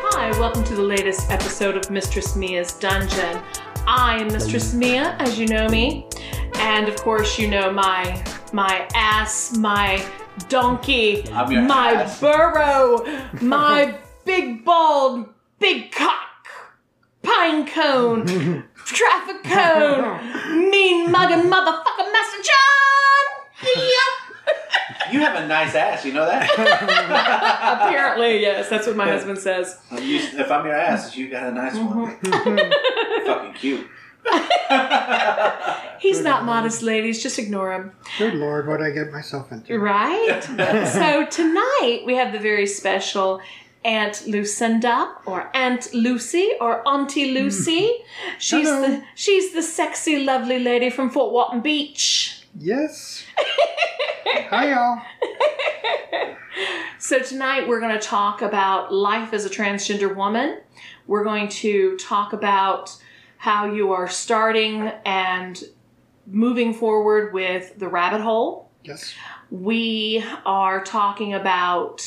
Hi, welcome to the latest episode of Mistress Mia's Dungeon. I am Mistress Mia, as you know me, and of course you know my ass, my donkey, my ass. Burrow, my big bald, big cock, pine cone, traffic cone, mean mugging motherfucker Master John! Yeah. You have a nice ass, you know that? Apparently, yes, that's what my husband says. If I'm your ass, you got a nice one. Fucking cute. He's not modest, ladies. Just ignore him. Good Lord, what did I get myself into? Right? So tonight we have the very special Aunt Lucinda, or Aunt Lucy, or Auntie Lucy. She's the sexy, lovely lady from Fort Walton Beach. Yes. Hi, y'all. So tonight we're going to talk about life as a transgender woman. We're going to talk about how you are starting and moving forward with the rabbit hole. Yes. We are talking about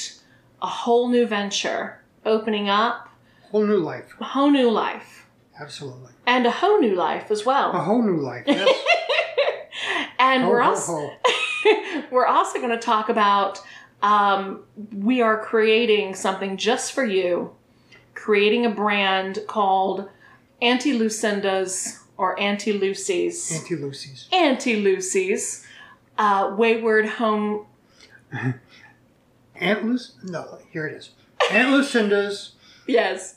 a whole new venture, opening up. Whole new life. A whole new life. Absolutely. And a whole new life as well. A whole new life, yes. And we're also going to talk about, we are creating something just for you, creating a brand called Auntie Lucinda's, or Auntie Lucy's. Auntie Lucy's. Auntie Lucy's Wayward Home. Aunt Lucy? No, here it is. Aunt Lucinda's. Yes.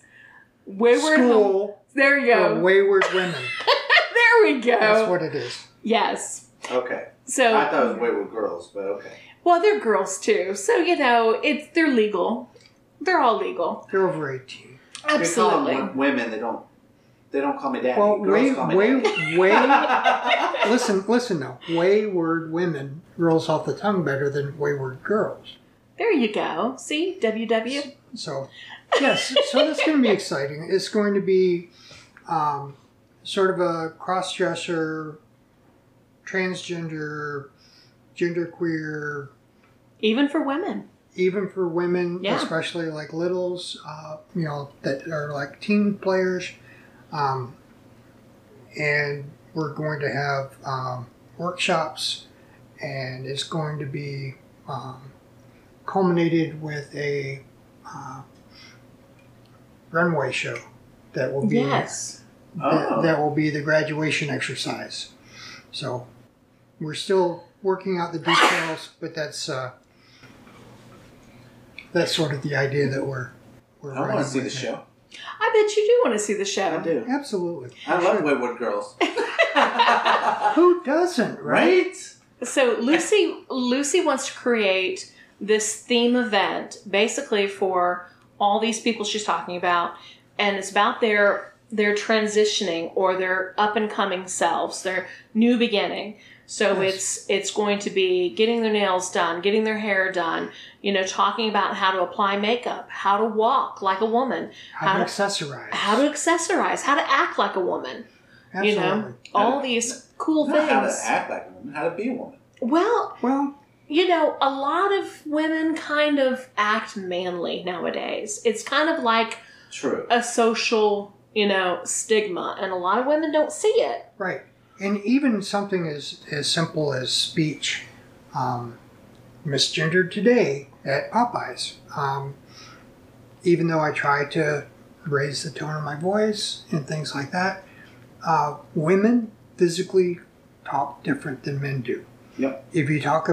Wayward School. Home. There you go. For wayward women. There we go. That's what it is. Yes. Okay. So I thought it was Wayward Girls, but okay. Well, they're girls too, so they're legal. They're all legal. They're over 18. Absolutely. They call them women. They don't call me daddy. Well, girls call me daddy. Listen though. Wayward women rolls off the tongue better than wayward girls. There you go. See? WW. So, yes. So that's going to be exciting. It's going to be sort of a cross-dresser, transgender, genderqueer. Even for women. Even for women, yeah. Especially like littles, that are like team players. And we're going to have workshops, and it's going to be culminated with a runway show that will be that will be the graduation exercise. So we're still working out the details, but that's sort of the idea that we're. I want to see the show. I bet you do want to see the show. I do. Absolutely. I love Wayward Girls. Who doesn't, right? So Lucy wants to create this theme event basically for all these people she's talking about, and it's about their transitioning or their up and coming selves, their new beginning. So it's going to be getting their nails done, getting their hair done, talking about how to apply makeup, how to walk like a woman, how to accessorize, how to act like a woman. Absolutely. All these cool things. How to act like a woman, how to be a woman. Well. A lot of women kind of act manly nowadays. It's kind of like a social, stigma, and a lot of women don't see it. Right. And even something as simple as speech, misgendered today at Popeyes. Even though I try to raise the tone of my voice and things like that, women physically talk different than men do. Yep. If you think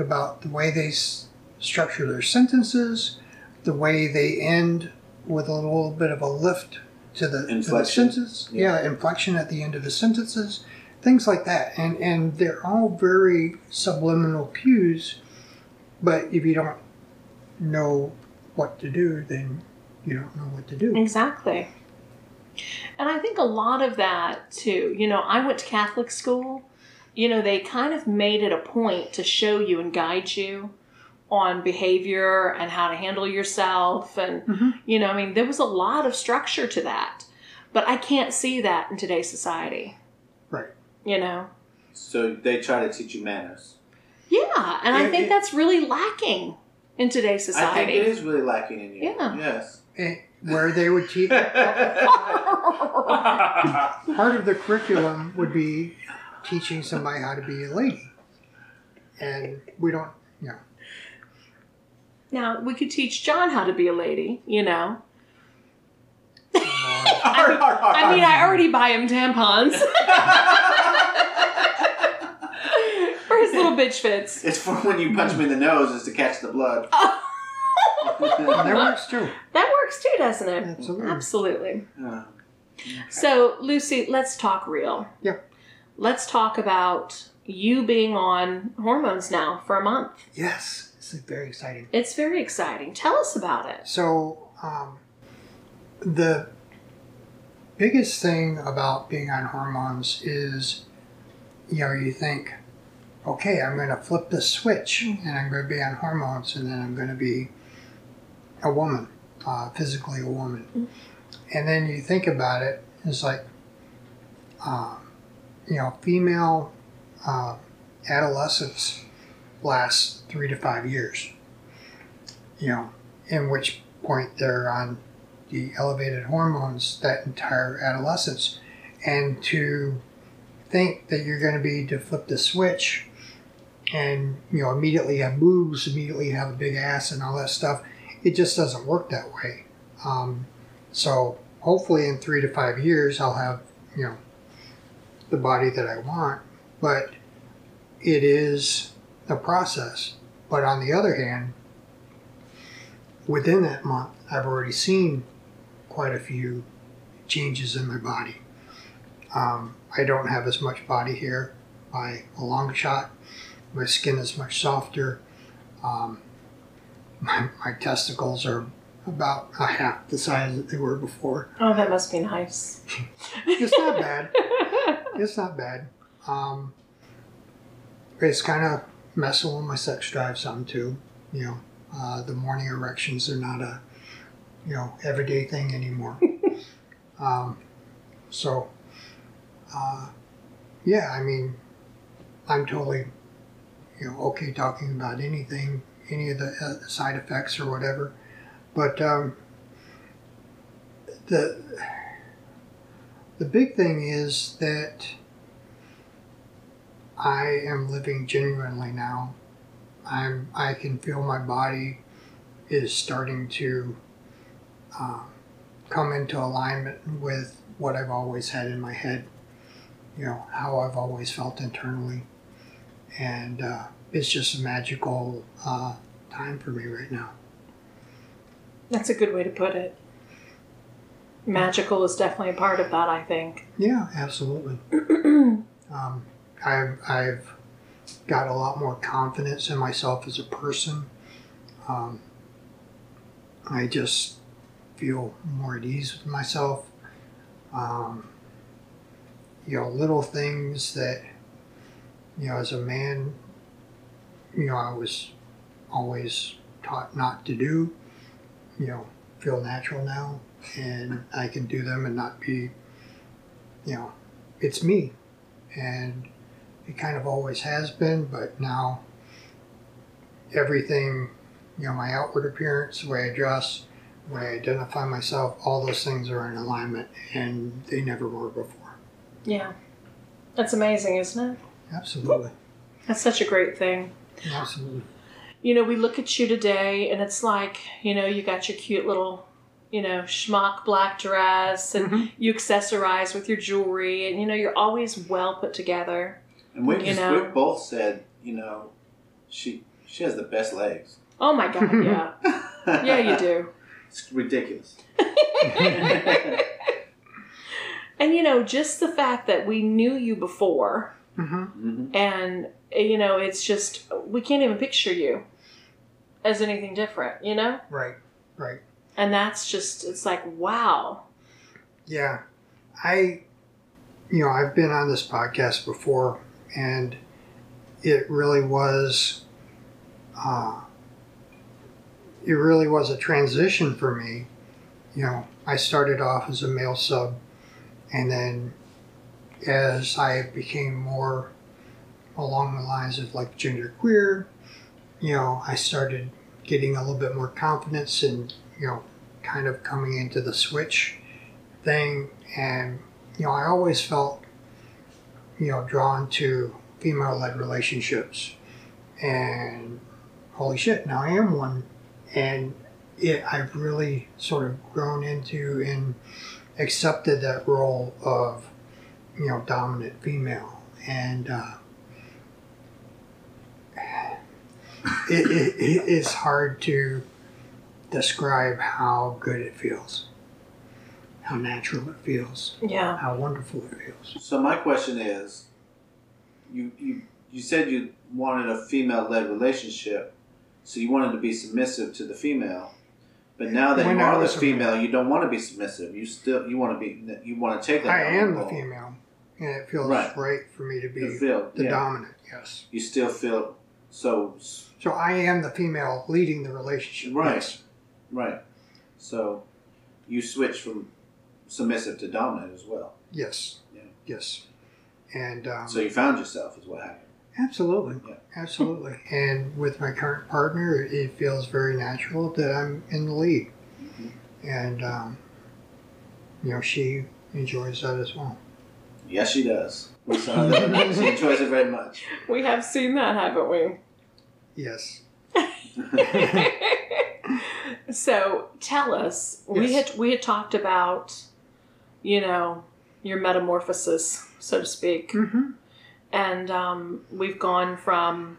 about the way they structure their sentences, the way they end with a little bit of a lift to the sentence. Yeah. Inflection at the end of the sentences, things like that. And they're all very subliminal cues, but if you don't know what to do, then you don't know what to do. Exactly. And I think a lot of that too, I went to Catholic school. They kind of made it a point to show you and guide you on behavior and how to handle yourself. And, there was a lot of structure to that. But I can't see that in today's society. Right. you know. So they try to teach you manners. Yeah, and I think that's really lacking in today's society. I think it is really lacking in you. Yeah. Yes. Where they would teach... Part of the curriculum would be teaching somebody how to be a lady. And we don't, you know. Now, we could teach John how to be a lady, you know. I mean, I already buy him tampons. For his little bitch fits. It's for when you punch him in the nose, is to catch the blood. That works too. That works too, doesn't it? Absolutely. Absolutely. Okay. So, Lucy, let's talk real. Yeah. Let's talk about you being on hormones now for a month. Yes. This is very exciting. It's very exciting. Tell us about it. So, the biggest thing about being on hormones is, you know, you think, okay, I'm going to flip the switch and I'm going to be on hormones and then I'm going to be a woman, physically a woman. Mm-hmm. And then you think about it, it's like, you know, female adolescence lasts 3 to 5 years, you know, in which point they're on the elevated hormones that entire adolescence. And to think that you're going to be to flip the switch and, you know, immediately have boobs, immediately have a big ass and all that stuff, it just doesn't work that way. So hopefully in 3 to 5 years I'll have, you know, the body that I want, but it is a process. But on the other hand, within that month, I've already seen quite a few changes in my body. I don't have as much body hair by a long shot. My skin is much softer. My testicles are about a half the size that they were before. Oh, that must be nice. It's not bad. It's not bad. It's kind of messing with my sex drive some too. You know, the morning erections are not a, you know, everyday thing anymore. Yeah, I mean, I'm totally, you know, okay talking about anything, any of the side effects or whatever, but the big thing is that I am living genuinely now. I can feel my body is starting to come into alignment with what I've always had in my head, you know, how I've always felt internally. And it's just a magical time for me right now. That's a good way to put it. Magical is definitely a part of that, I think. Yeah, absolutely. I've got a lot more confidence in myself as a person. I just feel more at ease with myself. You know, little things that, you know, as a man, you know, I was always taught not to do, you know, feel natural now, and I can do them and not be, you know, it's me. And it kind of always has been, but now everything, you know, my outward appearance, the way I dress, the way I identify myself, all those things are in alignment, and they never were before. Yeah. That's amazing, isn't it? Absolutely. That's such a great thing. Absolutely. You know, we look at you today and it's like, you know, you got your cute little, you know, schmuck black dress and you accessorize with your jewelry and, you know, you're always well put together. And we've both said, you know, she has the best legs. Oh my God, yeah. Yeah, you do. It's ridiculous. And, you know, just the fact that we knew you before, and, you know, it's just, we can't even picture you as anything different, you know? Right, right. And that's just, it's like, wow. Yeah. I've been on this podcast before, and it really was a transition for me. You know, I started off as a male sub. And then as I became more along the lines of like gender queer, you know, I started getting a little bit more confidence and, you know, kind of coming into the switch thing. And, you know, I always felt, you know, drawn to female-led relationships. And holy shit, now I am one. And I've really sort of grown into and accepted that role of, you know, dominant female. And it is hard to describe how good it feels, how natural it feels, yeah, how wonderful it feels. So my question is, you said you wanted a female-led relationship, so you wanted to be submissive to the female. But now that you are the female, you don't want to be submissive. You want to take that. I am the female, and it feels right for me to be the dominant. Yes. You still feel so. So I am the female leading the relationship. Right. Yes. Right. So you switch from submissive to dominant as well. Yes. Yeah. Yes. And so you found yourself is what happened. Absolutely. Yeah. Absolutely. And with my current partner, it feels very natural that I'm in the lead. Mm-hmm. And, you know, she enjoys that as well. Yes, she does. We saw that. She enjoys it very much. We have seen that, haven't we? Yes. So tell us, yes. we had talked about, you know, your metamorphosis, so to speak. Mm-hmm. And we've gone from,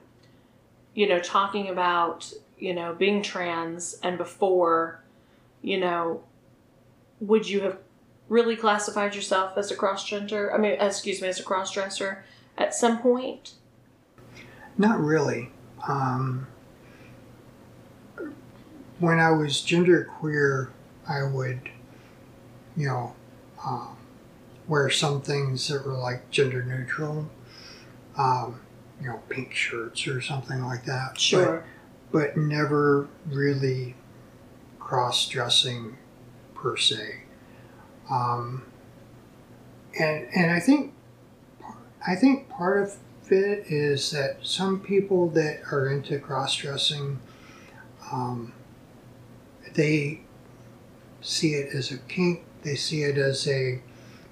you know, talking about, you know, being trans and before, you know, would you have really classified yourself as a cross-gender? I mean, as a cross-dresser at some point? Not really. When I was genderqueer, I would, you know, wear some things that were like gender neutral. You know, pink shirts or something like that. Sure. But never really cross-dressing per se. And I think part of it is that some people that are into cross-dressing, they see it as a kink. They see it as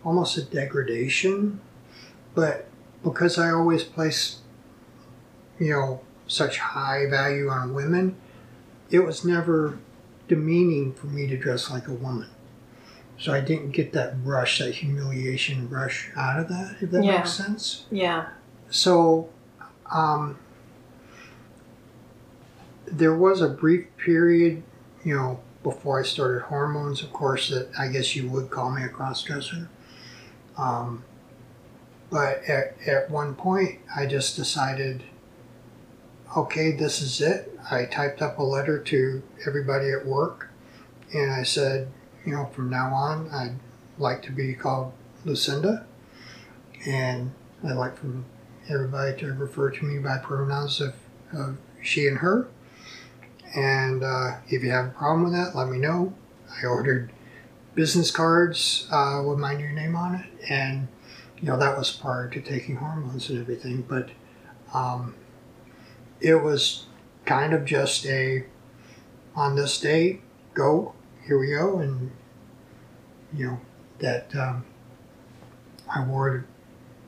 almost a degradation, but because I always place, you know, such high value on women, it was never demeaning for me to dress like a woman. So I didn't get that rush, that humiliation rush out of that, if that makes sense. Yeah. So there was a brief period, you know, before I started hormones, of course, that I guess you would call me a cross-dresser. But at one point, I just decided, okay, this is it. I typed up a letter to everybody at work, and I said, you know, from now on, I'd like to be called Lucinda, and I'd like for everybody to refer to me by pronouns of she and her. And if you have a problem with that, let me know. I ordered business cards with my new name on it, and you know, that was prior to taking hormones and everything, but it was kind of just on this day, here we go, and, you know, that I wore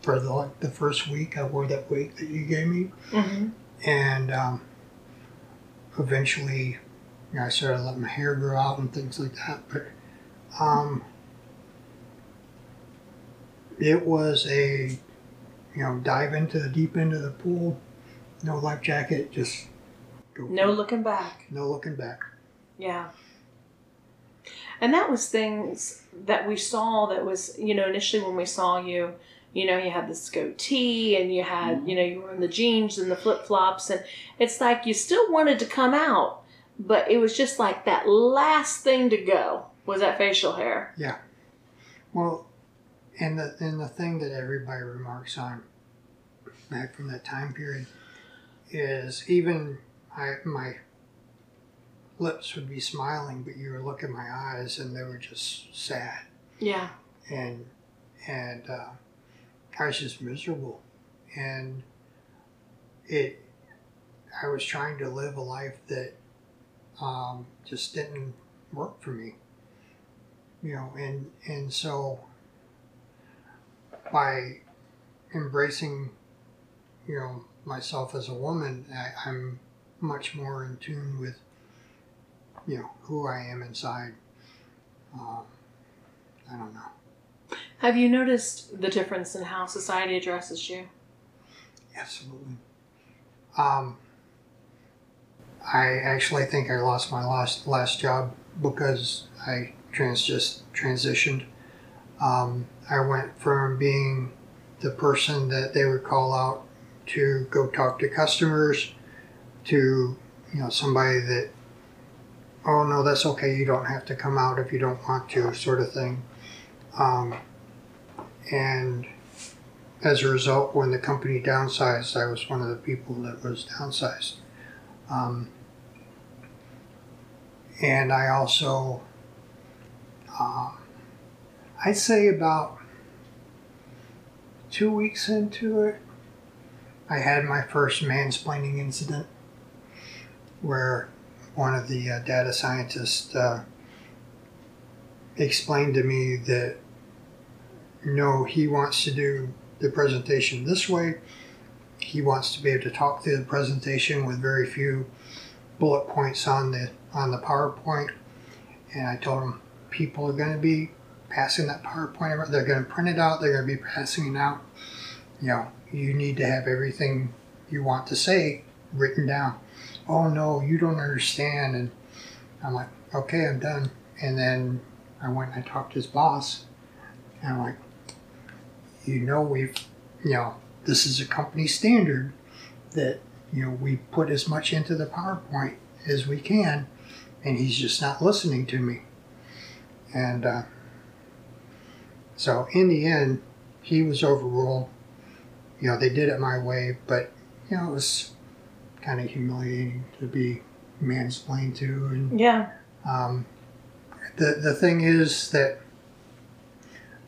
for the first week, I wore that wig that you gave me, mm-hmm. and eventually, you know, I started letting my hair grow out and things like that, but it was a, you know, dive into the deep end of the pool, no life jacket, just go. No looking back. No looking back. Yeah. And that was things that we saw that was, you know, initially when we saw you, you know, you had this goatee and you had, mm-hmm. you know, you were in the jeans and the flip-flops and it's like you still wanted to come out, but it was just like that last thing to go was that facial hair. Yeah. Well, And the thing that everybody remarks on back from that time period is even my lips would be smiling, but you would look at my eyes and they were just sad. Yeah. And I was just miserable. And I was trying to live a life that just didn't work for me, you know. And so by embracing, you know, myself as a woman, I'm much more in tune with, you know, who I am inside. I don't know. Have you noticed the difference in how society addresses you? Absolutely. I actually think I lost my last job because I transitioned. I went from being the person that they would call out to go talk to customers to, you know, somebody that, oh no, that's okay, you don't have to come out if you don't want to, sort of thing. And as a result, when the company downsized, I was one of the people that was downsized. And I also, I'd say about 2 weeks into it, I had my first mansplaining incident where one of the data scientists explained to me that, no, he wants to do the presentation this way. He wants to be able to talk through the presentation with very few bullet points on the PowerPoint. And I told him, people are going to be passing that PowerPoint around. They're going to print it out. They're going to be passing it out. You know, you need to have everything you want to say written down. Oh no, you don't understand. And I'm like, okay, I'm done. And then I went and I talked to his boss, and I'm like, you know, this is a company standard that, you know, we put as much into the PowerPoint as we can, and he's just not listening to me. And so in the end, he was overruled. You know, they did it my way, but, you know, it was kind of humiliating to be mansplained to. And yeah. The thing is that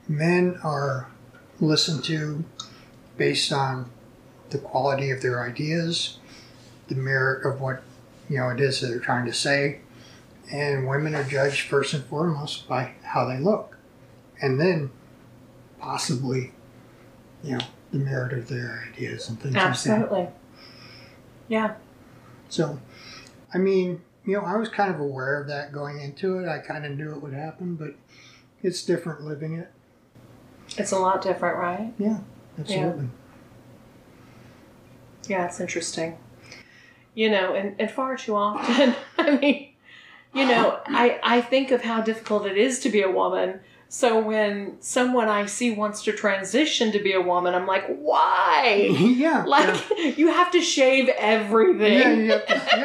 men are listened to based on the quality of their ideas, the merit of what, you know, it is that they're trying to say, and women are judged first and foremost by how they look, and then possibly, you know, the merit of their ideas and things like that. Absolutely. Yeah. So, I mean, you know, I was kind of aware of that going into it. I kind of knew it would happen, but it's different living it. It's a lot different, right? Yeah, absolutely. Yeah, it's interesting. You know, and far too often, I mean, you know, I think of how difficult it is to be a woman. So when someone I see wants to transition to be a woman, I'm like, why? Yeah. Like, yeah. You have to shave everything. Yeah, you have to, you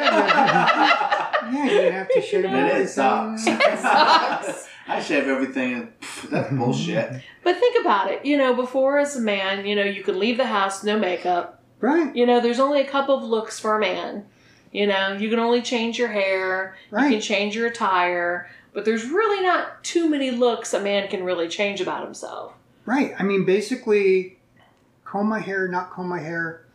have to shave everything. It sucks. It sucks. I shave everything, and pff, that's bullshit. But think about it. You know, before as a man, you know, you could leave the house, no makeup. Right. You know, there's only a couple of looks for a man. You know, you can only change your hair. Right. You can change your attire. But there's really not too many looks a man can really change about himself. Right. I mean, basically, comb my hair, not comb my hair,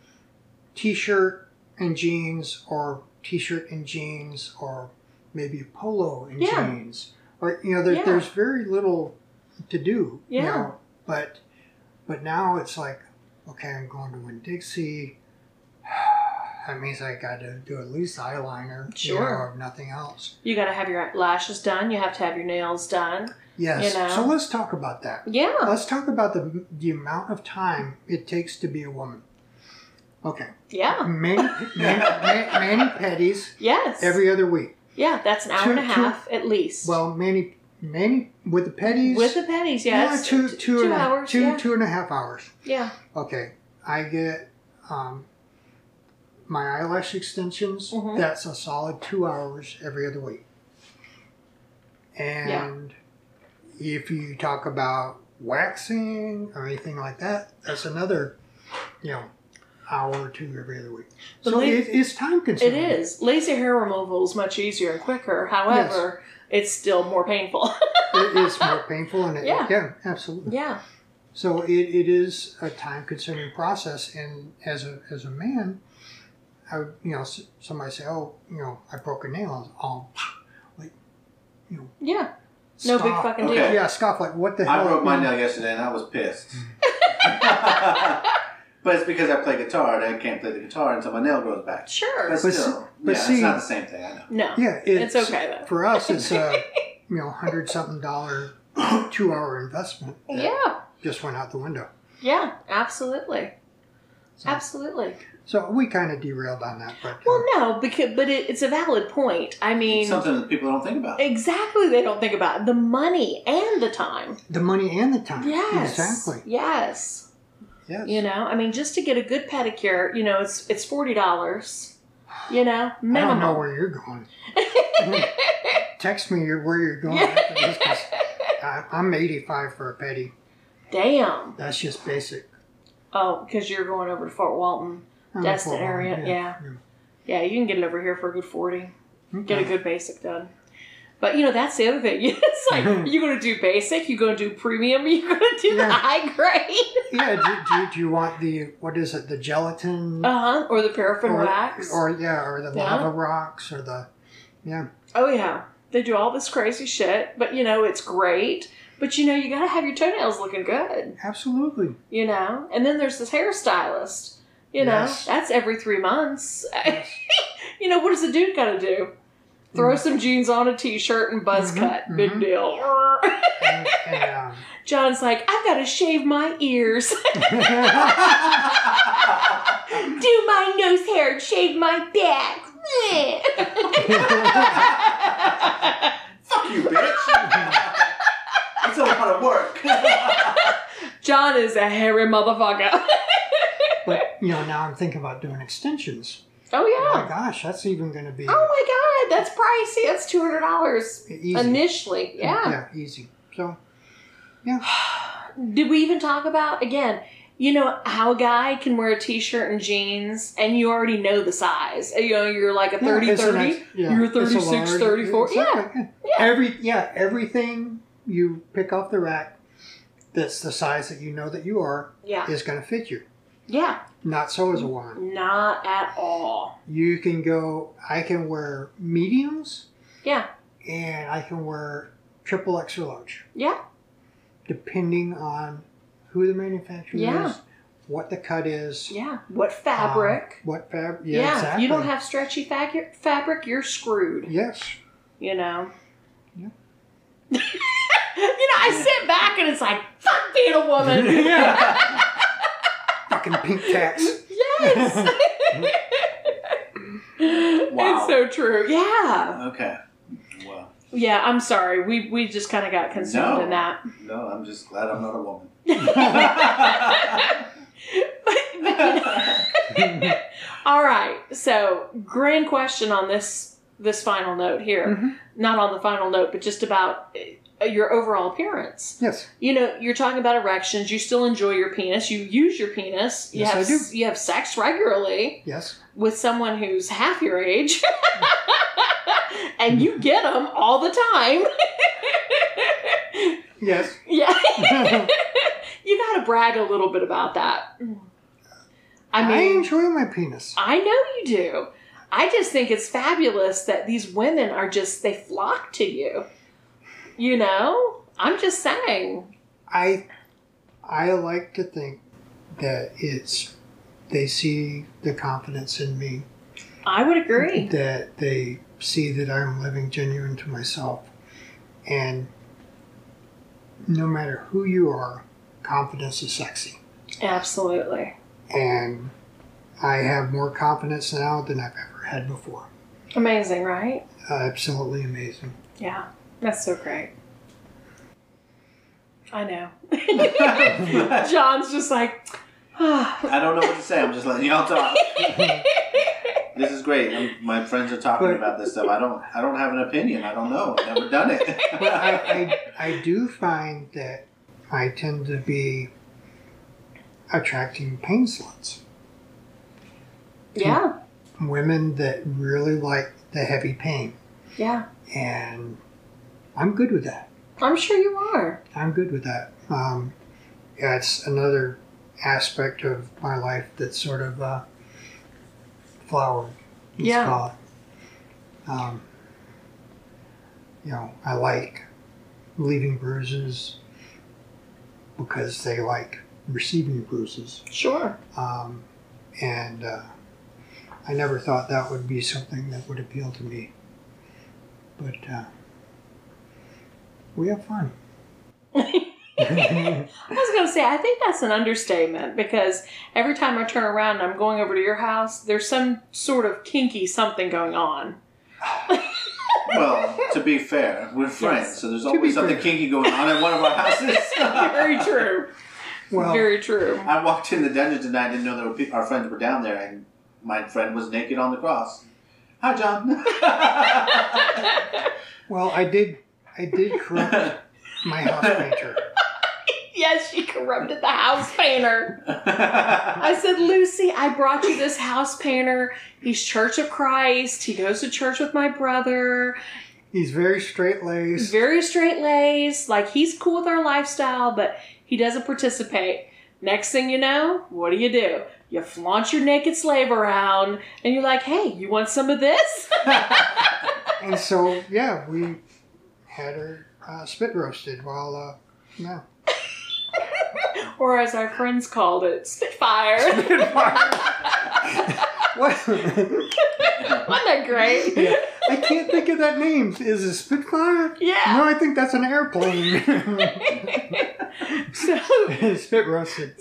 t-shirt and jeans, or t-shirt and jeans, or maybe polo and jeans. Or, you know, there's very little to do. Yeah. You know, but now it's like, okay, I'm going to Winn-Dixie. That means I got to do at least eyeliner, sure, you know, or nothing else. You got to have your lashes done. You have to have your nails done. Yes. You know? So let's talk about that. Yeah. Let's talk about the amount of time it takes to be a woman. Okay. Yeah. Mani-pedis. Yes. Every other week. Yeah, that's an hour and a half at least. Well, mani with the pedis. With the pedis, yes. Yeah, two hours. 2.5 hours. Yeah. Okay. I get my eyelash extensions, that's a solid 2 hours every other week. And if you talk about waxing or anything like that, that's another, you know, hour or two every other week. But so it's time consuming. It is. Laser hair removal is much easier and quicker. However, it's still more painful. It is more painful. And it, yeah, absolutely. Yeah. So it is a time-consuming process, and as a man, I would, somebody say, oh, I broke a nail, like, yeah, scoff. No big fucking deal. Okay. Yeah, scoff, like, what the hell? I broke my nail yesterday, and I was pissed. But it's because I play guitar, and I can't play the guitar until my nail grows back. Sure, but still, it's not the same thing. I know. No, yeah, it's okay though. For us, it's a $100-something 2-hour investment. Yeah. Just went out the window. Yeah, absolutely. So, absolutely. So we kind of derailed on that. But, well, no, but it's a valid point. I mean... It's something that people don't think about. Exactly, they don't think about. The money and the time. The money and the time. Yes. Exactly. Yes. Yes. I mean, just to get a good pedicure, it's $40, minimum. I don't know where you're going. Text me where you're going after this, 'cause I'm $85 for a pedi. Damn. That's just basic. Oh, because you're going over to Fort Walton. That's the area. Walton, yeah, you can get it over here for a good $40. Okay. Get a good basic done. But, that's the other thing. It's like, you're going to do basic, you're going to do premium, you're going to do the high grade. Yeah, do you want the gelatin? Uh-huh, or the paraffin wax. Or the lava rocks, or yeah. Oh, yeah. They do all this crazy shit, but, it's great. But, you got to have your toenails looking good. Absolutely. And then there's this hairstylist. Yes. That's every 3 months. Yes. What does a dude got to do? Throw some jeans on, a t-shirt, and buzz cut. Big deal. And John's like, I've got to shave my ears. Do my nose hair and shave my back. Fuck you, bitch. It's a lot of work. John is a hairy motherfucker. But, now I'm thinking about doing extensions. Oh, yeah. Oh, my gosh. That's even going to be... Oh, my God. That's pricey. That's $200 easy. Initially. Yeah. Yeah, easy. So, yeah. Did we even talk about, again, how a guy can wear a t-shirt and jeans and you already know the size. You're like a 30-30. Yeah, you're 36, 34. Exactly. Yeah. Everything... you pick off the rack that's the size that that you are is going to fit you. Yeah. Not so as a woman. Not at all. You can go, I can wear mediums. Yeah. And I can wear triple extra large. Yeah. Depending on who the manufacturer is, what the cut is. Yeah. What fabric. Yeah, exactly. If you don't have stretchy fabric, you're screwed. Yes. Yeah. I sit back and it's like, fuck being a woman. Yeah. Fucking pink tax. Yes. Wow. It's so true. Yeah. Okay. Wow. Yeah, I'm sorry. We just kind of got consumed in that. No, I'm just glad I'm not a woman. All right. So, grand question on this final note here. Mm-hmm. Not on the final note, but just about... your overall appearance. Yes. You're talking about erections. You still enjoy your penis. You use your penis. Yes, I do. You have sex regularly. Yes. With someone who's half your age. And you get them all the time. Yes. Yeah. You got to brag a little bit about that. I enjoy my penis. I know you do. I just think it's fabulous that these women are they flock to you. I'm just saying. I like to think that they see the confidence in me. I would agree. That they see that I'm living genuine to myself. And no matter who you are, confidence is sexy. Absolutely. And I have more confidence now than I've ever had before. Amazing, right? Absolutely amazing. Yeah. That's so great. I know. John's just like... I don't know what to say. I'm just letting y'all talk. This is great. My friends are talking about this stuff. I don't have an opinion. I don't know. I've never done it. But I do find that I tend to be attracting pain sluts. Yeah. Women that really like the heavy pain. Yeah. And... I'm good with that. I'm sure you are. I'm good with that. yeah, it's another aspect of my life that's sort of flowered. Yeah. Call it. You know, I like leaving bruises because they like receiving bruises. Sure. And I never thought that would be something that would appeal to me. But we have fun. I was going to say, I think that's an understatement, because every time I turn around and I'm going over to your house, there's some sort of kinky something going on. Well, to be fair, we're friends, yes. So there's always something kinky going on at one of our houses. Very true. Well, very true. I walked in the dungeon tonight and didn't know there were people, our friends were down there, and my friend was naked on the cross. Hi, John. Well, I did corrupt my house painter. Yes, she corrupted the house painter. I said, Lucy, I brought you this house painter. He's Church of Christ. He goes to church with my brother. He's very straight-laced. Very straight-laced. Like, he's cool with our lifestyle, but he doesn't participate. Next thing you know, what do? You flaunt your naked slave around, and you're like, hey, you want some of this? And so, yeah, we had her spit roasted while, no. Or as our friends called it, spitfire. Spitfire. What? Wasn't that great? Yeah. I can't think of that name. Is it Spitfire? Yeah. No, I think that's an airplane. So spit roasted.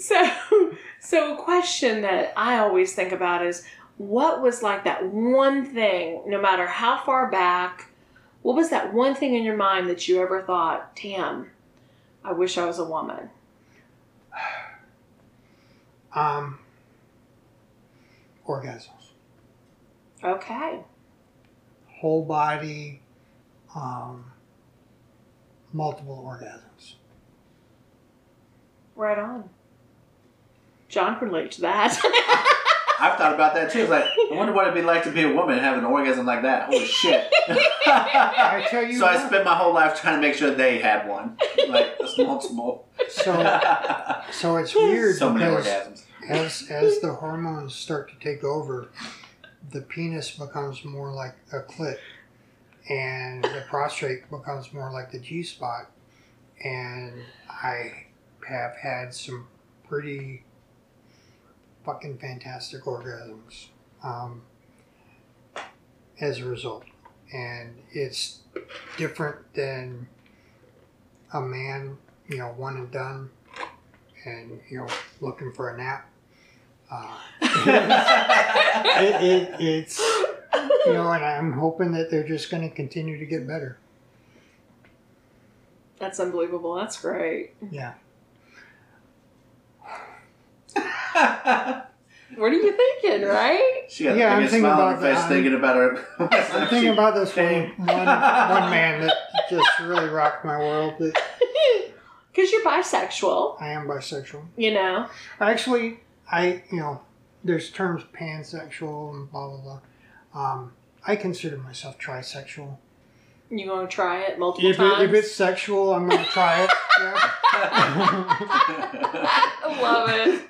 So a question that I always think about is, what was like that one thing, no matter how far back, what was that one thing in your mind that you ever thought, damn, I wish I was a woman? Orgasms. Okay. Whole body, multiple orgasms. Right on. John can relate to that. I've thought about that too. It's like, I wonder what it'd be like to be a woman and have an orgasm like that. Holy shit. I tell you. So what? I spent my whole life trying to make sure they had one. Like, it's multiple. So it's weird. So many orgasms. As the hormones start to take over, the penis becomes more like a clit, and the prostate becomes more like the G-spot. And I have had some pretty fucking fantastic orgasms as a result. And it's different than a man, you know, one and done and, you know, looking for a nap. It's, you know, and I'm hoping that they're just going to continue to get better. That's unbelievable. That's great. Yeah. What are you thinking, right? She got the biggest smile on her face thinking about her. I'm thinking about this one man that just really rocked my world. Because you're bisexual. I am bisexual. You know? Actually, you know, there's terms pansexual and blah, blah, blah. I consider myself trisexual. You going to try it multiple times? If it's sexual, I'm going to try it. Yeah. I love it.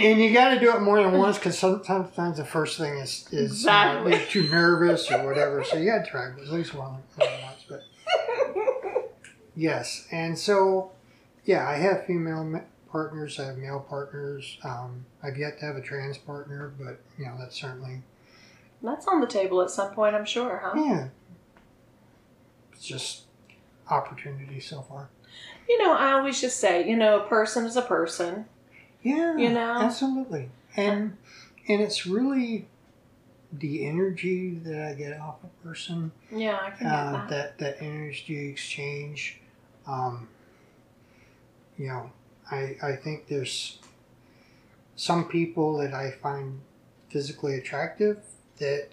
And you got to do it more than once, because sometimes the first thing is exactly. You're too nervous or whatever. So you got to try it at least once. But yes. And so, yeah, I have female partners. I have male partners. I've yet to have a trans partner, but, you know, that's certainly... That's on the table at some point, I'm sure, huh? Yeah. It's just opportunity so far. You know, I always just say, you know, a person is a person. Yeah, you know, absolutely. And it's really the energy that I get off a person. Yeah, I can get that. That energy exchange. You know, I think there's some people that I find physically attractive that,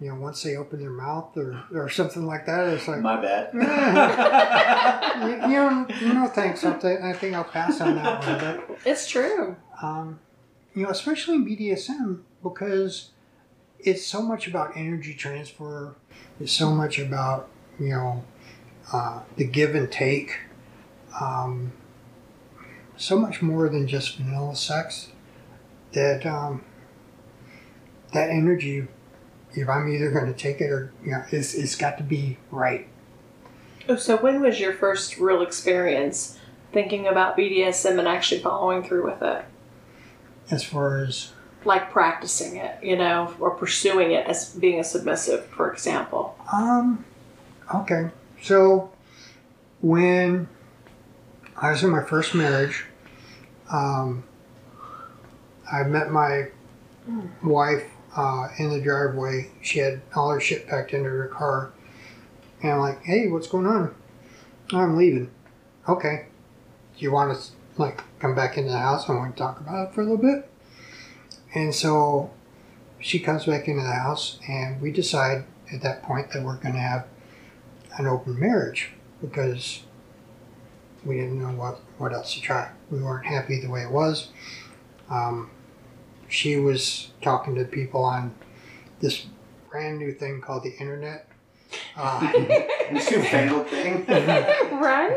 you know, once they open their mouth or something like that, it's like... My bad. you know, thanks. I think I'll pass on that one. But, it's true. You know, especially in BDSM, because it's so much about energy transfer. It's so much about, you know, the give and take. so much more than just vanilla sex that that energy, if I'm either going to take it or, you know, it's got to be right. Oh, so when was your first real experience thinking about BDSM and actually following through with it? As far as? Like practicing it, you know, or pursuing it as being a submissive, for example. Okay. So when I was in my first marriage, I met my wife in the driveway. She had all her shit packed into her car. And I'm like, hey, what's going on? I'm leaving. Okay. Do you want to, like, come back into the house? I want to talk about it for a little bit. And so she comes back into the house, and we decide at that point that we're going to have an open marriage because we didn't know what else to try. We weren't happy the way it was. She was talking to people on this brand new thing called the internet. This newfangled thing. Right?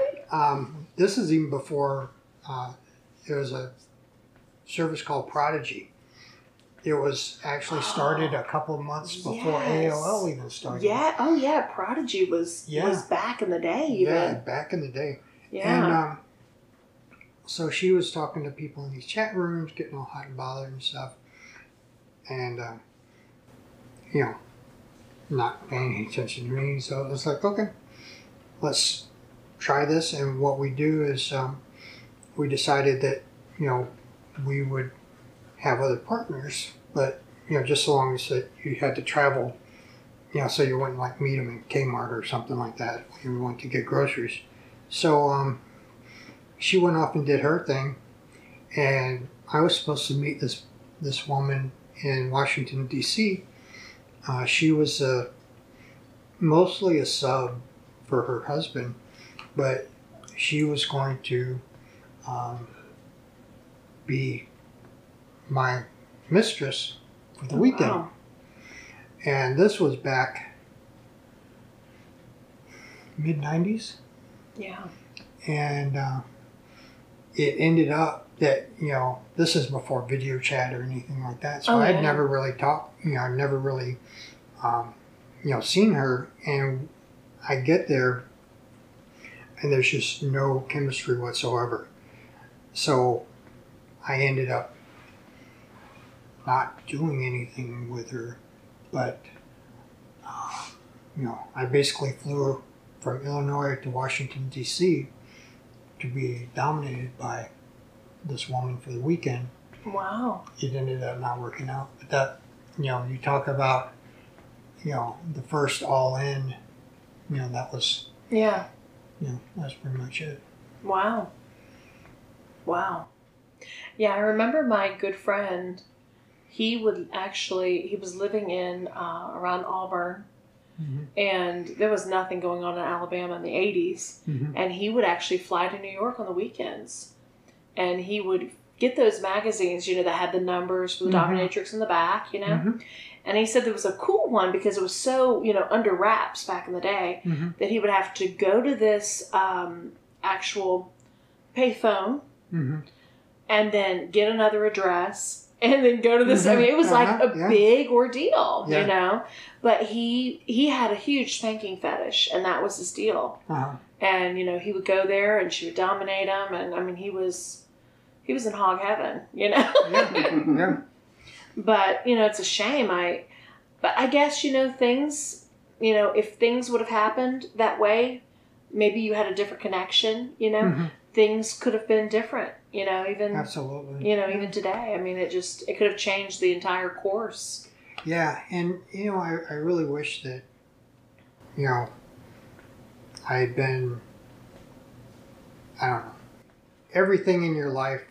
This is even before there was a service called Prodigy. It was actually started a couple of months before AOL even started. Yeah. Oh, yeah. Prodigy was back in the day. Even. Yeah, back in the day. Yeah. And so she was talking to people in these chat rooms, getting all hot and bothered and stuff. And, you know, not paying any attention to me. So it was like, okay, let's try this. And what we do is we decided that, you know, we would have other partners, but, you know, just so long as that you had to travel, you know, so you wouldn't, like, meet them at Kmart or something like that if you went to get groceries. So she went off and did her thing, and I was supposed to meet this woman in Washington, D.C. She was mostly a sub for her husband, but she was going to be my mistress for the weekend. Wow. And this was back mid-90s. Yeah. And it ended up that, you know, this is before video chat or anything like that. So I'd never really talked, you know, I'd never really, you know, seen her. And I get there and there's just no chemistry whatsoever. So I ended up not doing anything with her, but, you know, I basically flew from Illinois to Washington, D.C. to be dominated by this woman for the weekend. Wow. It ended up not working out. But that, you know, you talk about, you know, the first all-in, you know, that was, yeah, you know, that's pretty much it. Wow. Wow. Yeah, I remember my good friend, he was living in, around Auburn, mm-hmm. and there was nothing going on in Alabama in the 80s, mm-hmm. and he would actually fly to New York on the weekends, and he would get those magazines, you know, that had the numbers for the mm-hmm. dominatrix in the back, you know, mm-hmm. and he said there was a cool one because it was so, you know, under wraps back in the day, mm-hmm. that he would have to go to this actual payphone, mm-hmm. and then get another address, and then go to this, mm-hmm. I mean, it was like a big ordeal, you know, but he had a huge spanking fetish, and that was his deal. Uh-huh. And, you know, he would go there and she would dominate him. And I mean, he was in hog heaven, you know, yeah. But, you know, it's a shame. But I guess, you know, things, you know, if things would have happened that way, maybe you had a different connection, you know, mm-hmm. things could have been different. You know, even absolutely. You know, even today. I mean, it could have changed the entire course. Yeah, and you know, I really wish that, you know, I had been. I don't know. Everything in your life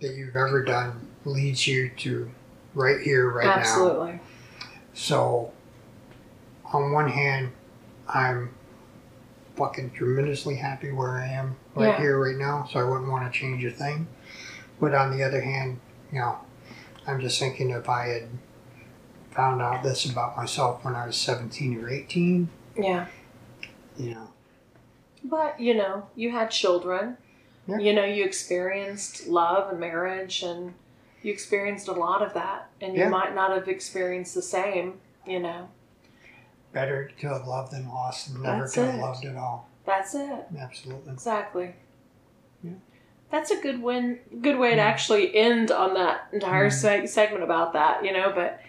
that you've ever done leads you to right here, right now. Absolutely. So, on one hand, I'm fucking tremendously happy where I am here right now, so I wouldn't want to change a thing. But on the other hand, you know, I'm just thinking if I had found out this about myself when I was 17 or 18. Yeah. You know. But, you know, you had children. Yeah. You know, you experienced love and marriage, and you experienced a lot of that, and you might not have experienced the same, you know. Better to have loved than lost, and never to have loved at all. That's it. Absolutely. Exactly. Yeah. That's a good way to actually end on that entire segment about that, you know, but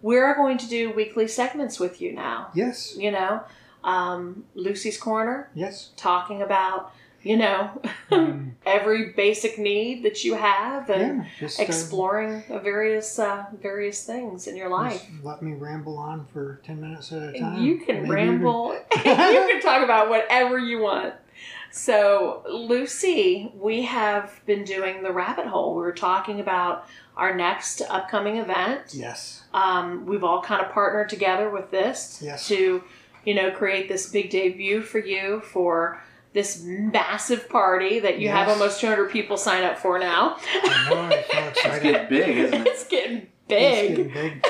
we're going to do weekly segments with you now. Yes. You know, Lucy's Corner. Yes. Talking about, you know, every basic need that you have, and just exploring various things in your life. Just let me ramble on for 10 minutes at a time. You can ramble. You can talk about whatever you want. So, Lucy, we have been doing the rabbit hole. We were talking about our next upcoming event. Yes. We've all kind of partnered together with this to, you know, create this big debut for you for this massive party that you have almost 200 people sign up for now. I know, I'm so excited. It's getting big, isn't it? It's getting big. It's getting big.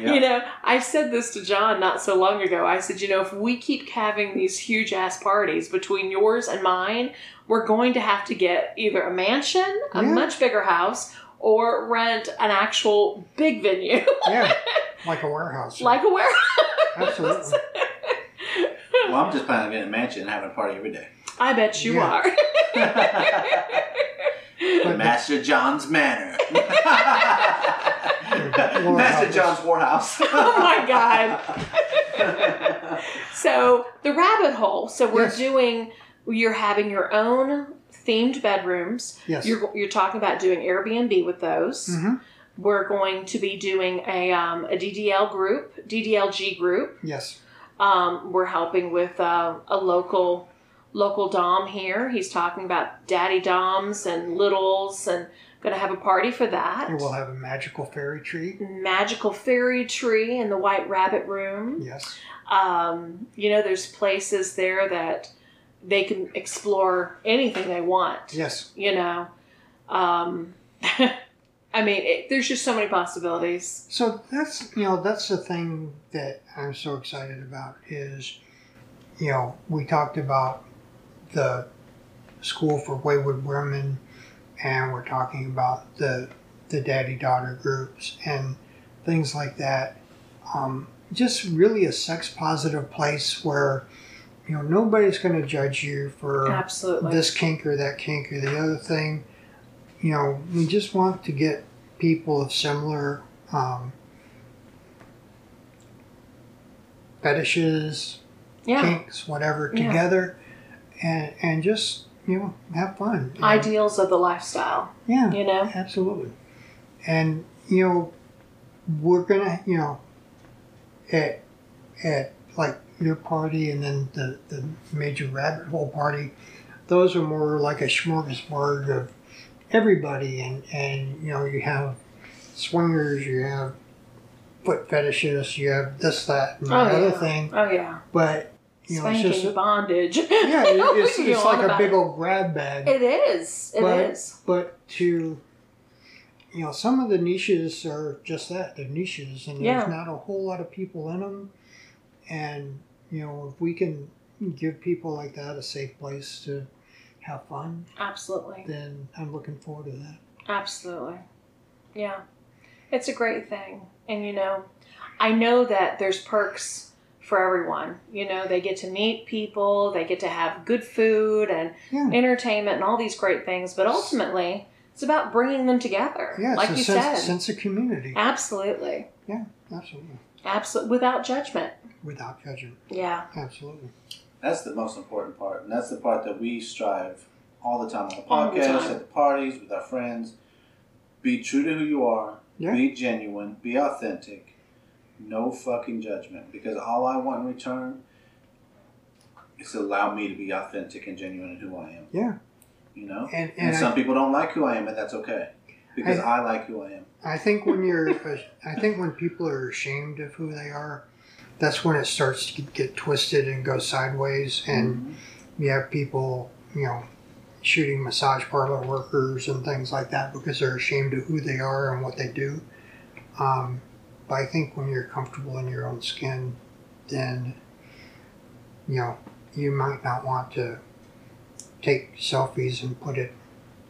Yeah. You know, I said this to John not so long ago. I said, you know, if we keep having these huge ass parties between yours and mine, we're going to have to get either a mansion, a much bigger house, or rent an actual big venue. Yeah, like a warehouse. Like a warehouse. Absolutely. Well, I'm just planning on getting a mansion and having a party every day. I bet you are. Master John's Manor. Master John's Warhouse. Oh my God. So, the rabbit hole. So, we're doing, you're having your own themed bedrooms. Yes. You're talking about doing Airbnb with those. Mm-hmm. We're going to be doing a DDLG group. Yes. We're helping with a local Dom here. He's talking about daddy Doms and littles, and going to have a party for that. And we'll have a magical fairy tree. Magical fairy tree in the White Rabbit Room. Yes. You know, there's places there that they can explore anything they want. Yes. You know, I mean, there's just so many possibilities. So that's, you know, that's the thing that I'm so excited about is, you know, we talked about the School for Wayward Women, and we're talking about the daddy-daughter groups and things like that. Just really a sex-positive place where, you know, nobody's going to judge you for this kink or that kink or the other thing. You know, we just want to get people of similar fetishes, kinks, whatever, together and just, you know, have fun. Ideals of the lifestyle. Yeah. You know? Absolutely. And, you know, we're going to, you know, at like your party and then the major rabbit hole party, those are more like a smorgasbord of everybody. And you know, you have swingers, you have foot fetishes, you have this, that, and the other thing. Oh, yeah. But... you know, spanking, it's just bondage. Yeah, it's like a big old grab bag. It is. It is. But to, you know, some of the niches are just that. They're niches, and there's not a whole lot of people in them. And, you know, if we can give people like that a safe place to have fun. Absolutely. Then I'm looking forward to that. Absolutely. Yeah. It's a great thing. And, you know, I know that there's perks for everyone. You know, they get to meet people, they get to have good food and entertainment and all these great things, but ultimately it's about bringing them together. Yeah, like you said, sense of community. Absolutely. Yeah, absolutely. Absolutely, without judgment. Without judgment. Yeah. Absolutely. That's the most important part, and that's the part that we strive all the time on the podcast, at the parties, with our friends. Be true to who you are. Yeah. Be genuine. Be authentic. No fucking judgment, because all I want in return is to allow me to be authentic and genuine in who I am. Yeah. You know? And some people don't like who I am, and that's okay, because I like who I am. I think when when people are ashamed of who they are, that's when it starts to get twisted and go sideways, and you have people, you know, shooting massage parlor workers and things like that because they're ashamed of who they are and what they do. But I think when you're comfortable in your own skin, then, you know, you might not want to take selfies and put it,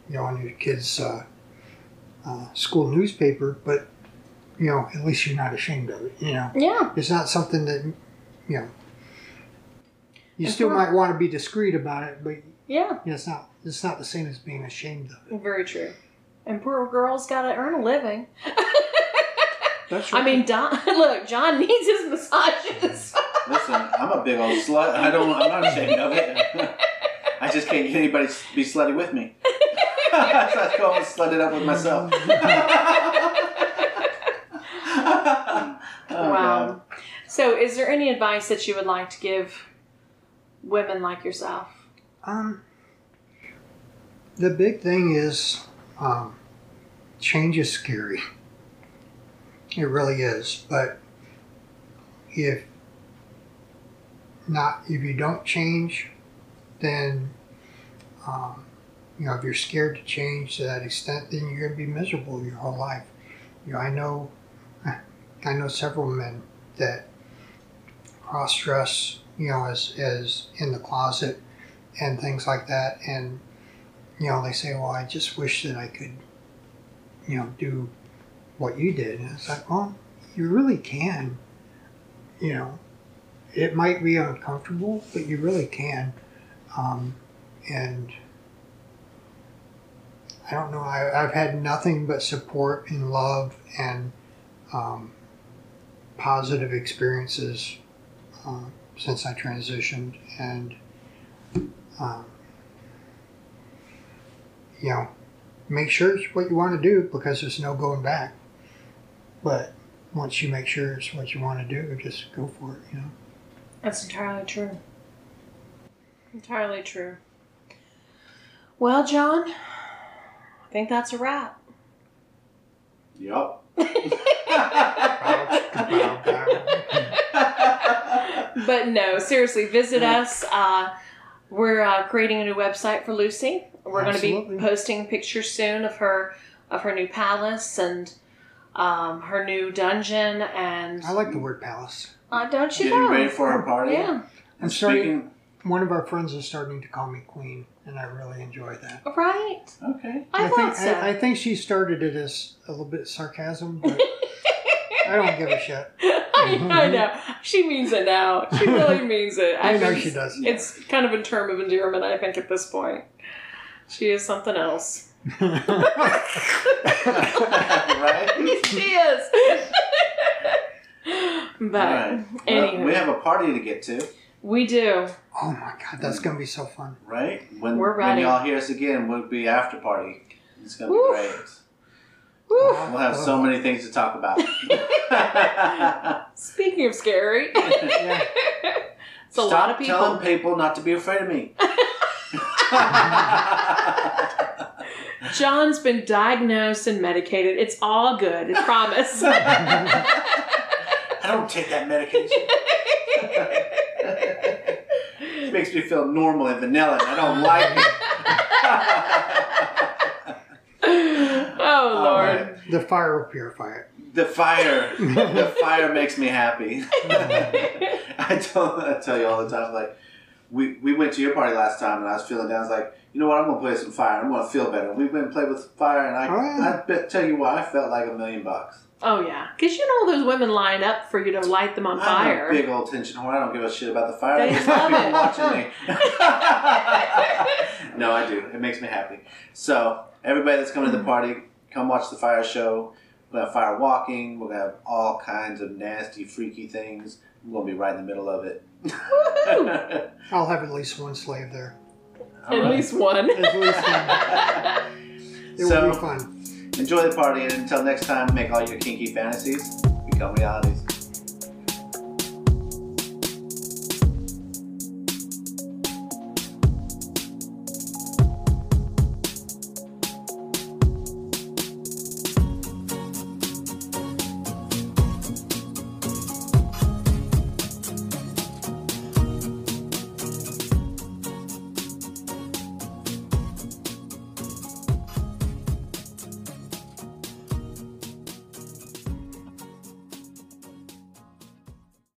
you know, on your kid's school newspaper, but, you know, at least you're not ashamed of it, you know? Yeah. It's not something that, you know, you still might want to be discreet about it, but yeah, you know, it's not the same as being ashamed of it. Very true. And poor girl's got to earn a living. That's right. I mean, John needs his massages. Listen, I'm a big old slut. I'm not ashamed of it. I just can't get anybody to be slutty with me. So I go and slut it up with myself. Oh, wow. God. So is there any advice that you would like to give women like yourself? The big thing is change is scary. It really is. But if you don't change, then you know, if you're scared to change to that extent, then you're going to be miserable your whole life. You know, I know several men that cross-dress, you know, as in the closet and things like that, and you know, they say, well, I just wish that I could, you know, do what you did. And it's like, well, you really can. You know, it might be uncomfortable, but you really can. And I don't know, I've had nothing but support and love and positive experiences since I transitioned. And, you know, make sure it's what you want to do, because there's no going back. But once you make sure it's what you want to do, just go for it, you know. That's entirely true. Entirely true. Well, John, I think that's a wrap. Yep. But no, seriously, visit us. We're creating a new website for Lucy. We're going to be posting pictures soon of her new palace and her new dungeon. And I like the word palace. Don't you know? Getting ready for our party. Yeah. I'm starting. One of our friends is starting to call me Queen, and I really enjoy that. Right. Okay. I think so. I think she started it as a little bit sarcasm, but I don't give a shit. I know. She means it now. She really means it. I know she does. It's kind of a term of endearment, I think, at this point. She is something else. Right? She is. But, right. Anyway. We have a party to get to. We do. Oh my God, that's going to be so fun. Right? When y'all hear us again, we'll be after party. It's going to be great. We'll have so many things to talk about. Speaking of scary. Yeah. It's a lot of people. Stop telling people not to be afraid of me. John's been diagnosed and medicated. It's all good. I promise. I don't take that medication. It makes me feel normal and vanilla. I don't like it. Oh, Lord. The fire will purify it. The fire makes me happy. I tell you all the time, like, we went to your party last time, and I was feeling down. I was like, you know what? I'm going to play some fire. I'm going to feel better. We went and played with fire, and I tell you what, I felt like $1,000,000. Oh, yeah. Because you know those women line up for you to light them on fire. I'm a big old tension whore. I don't give a shit about the fire. They love it. Watching me. No, I do. It makes me happy. So, everybody that's coming to the party, come watch the fire show. We're going to have fire walking. We're going to have all kinds of nasty, freaky things. I'm going to be right in the middle of it. Woo-hoo! I'll have at least one slave there. At least one. It will be fun. Enjoy the party, and until next time, make all your kinky fantasies become realities.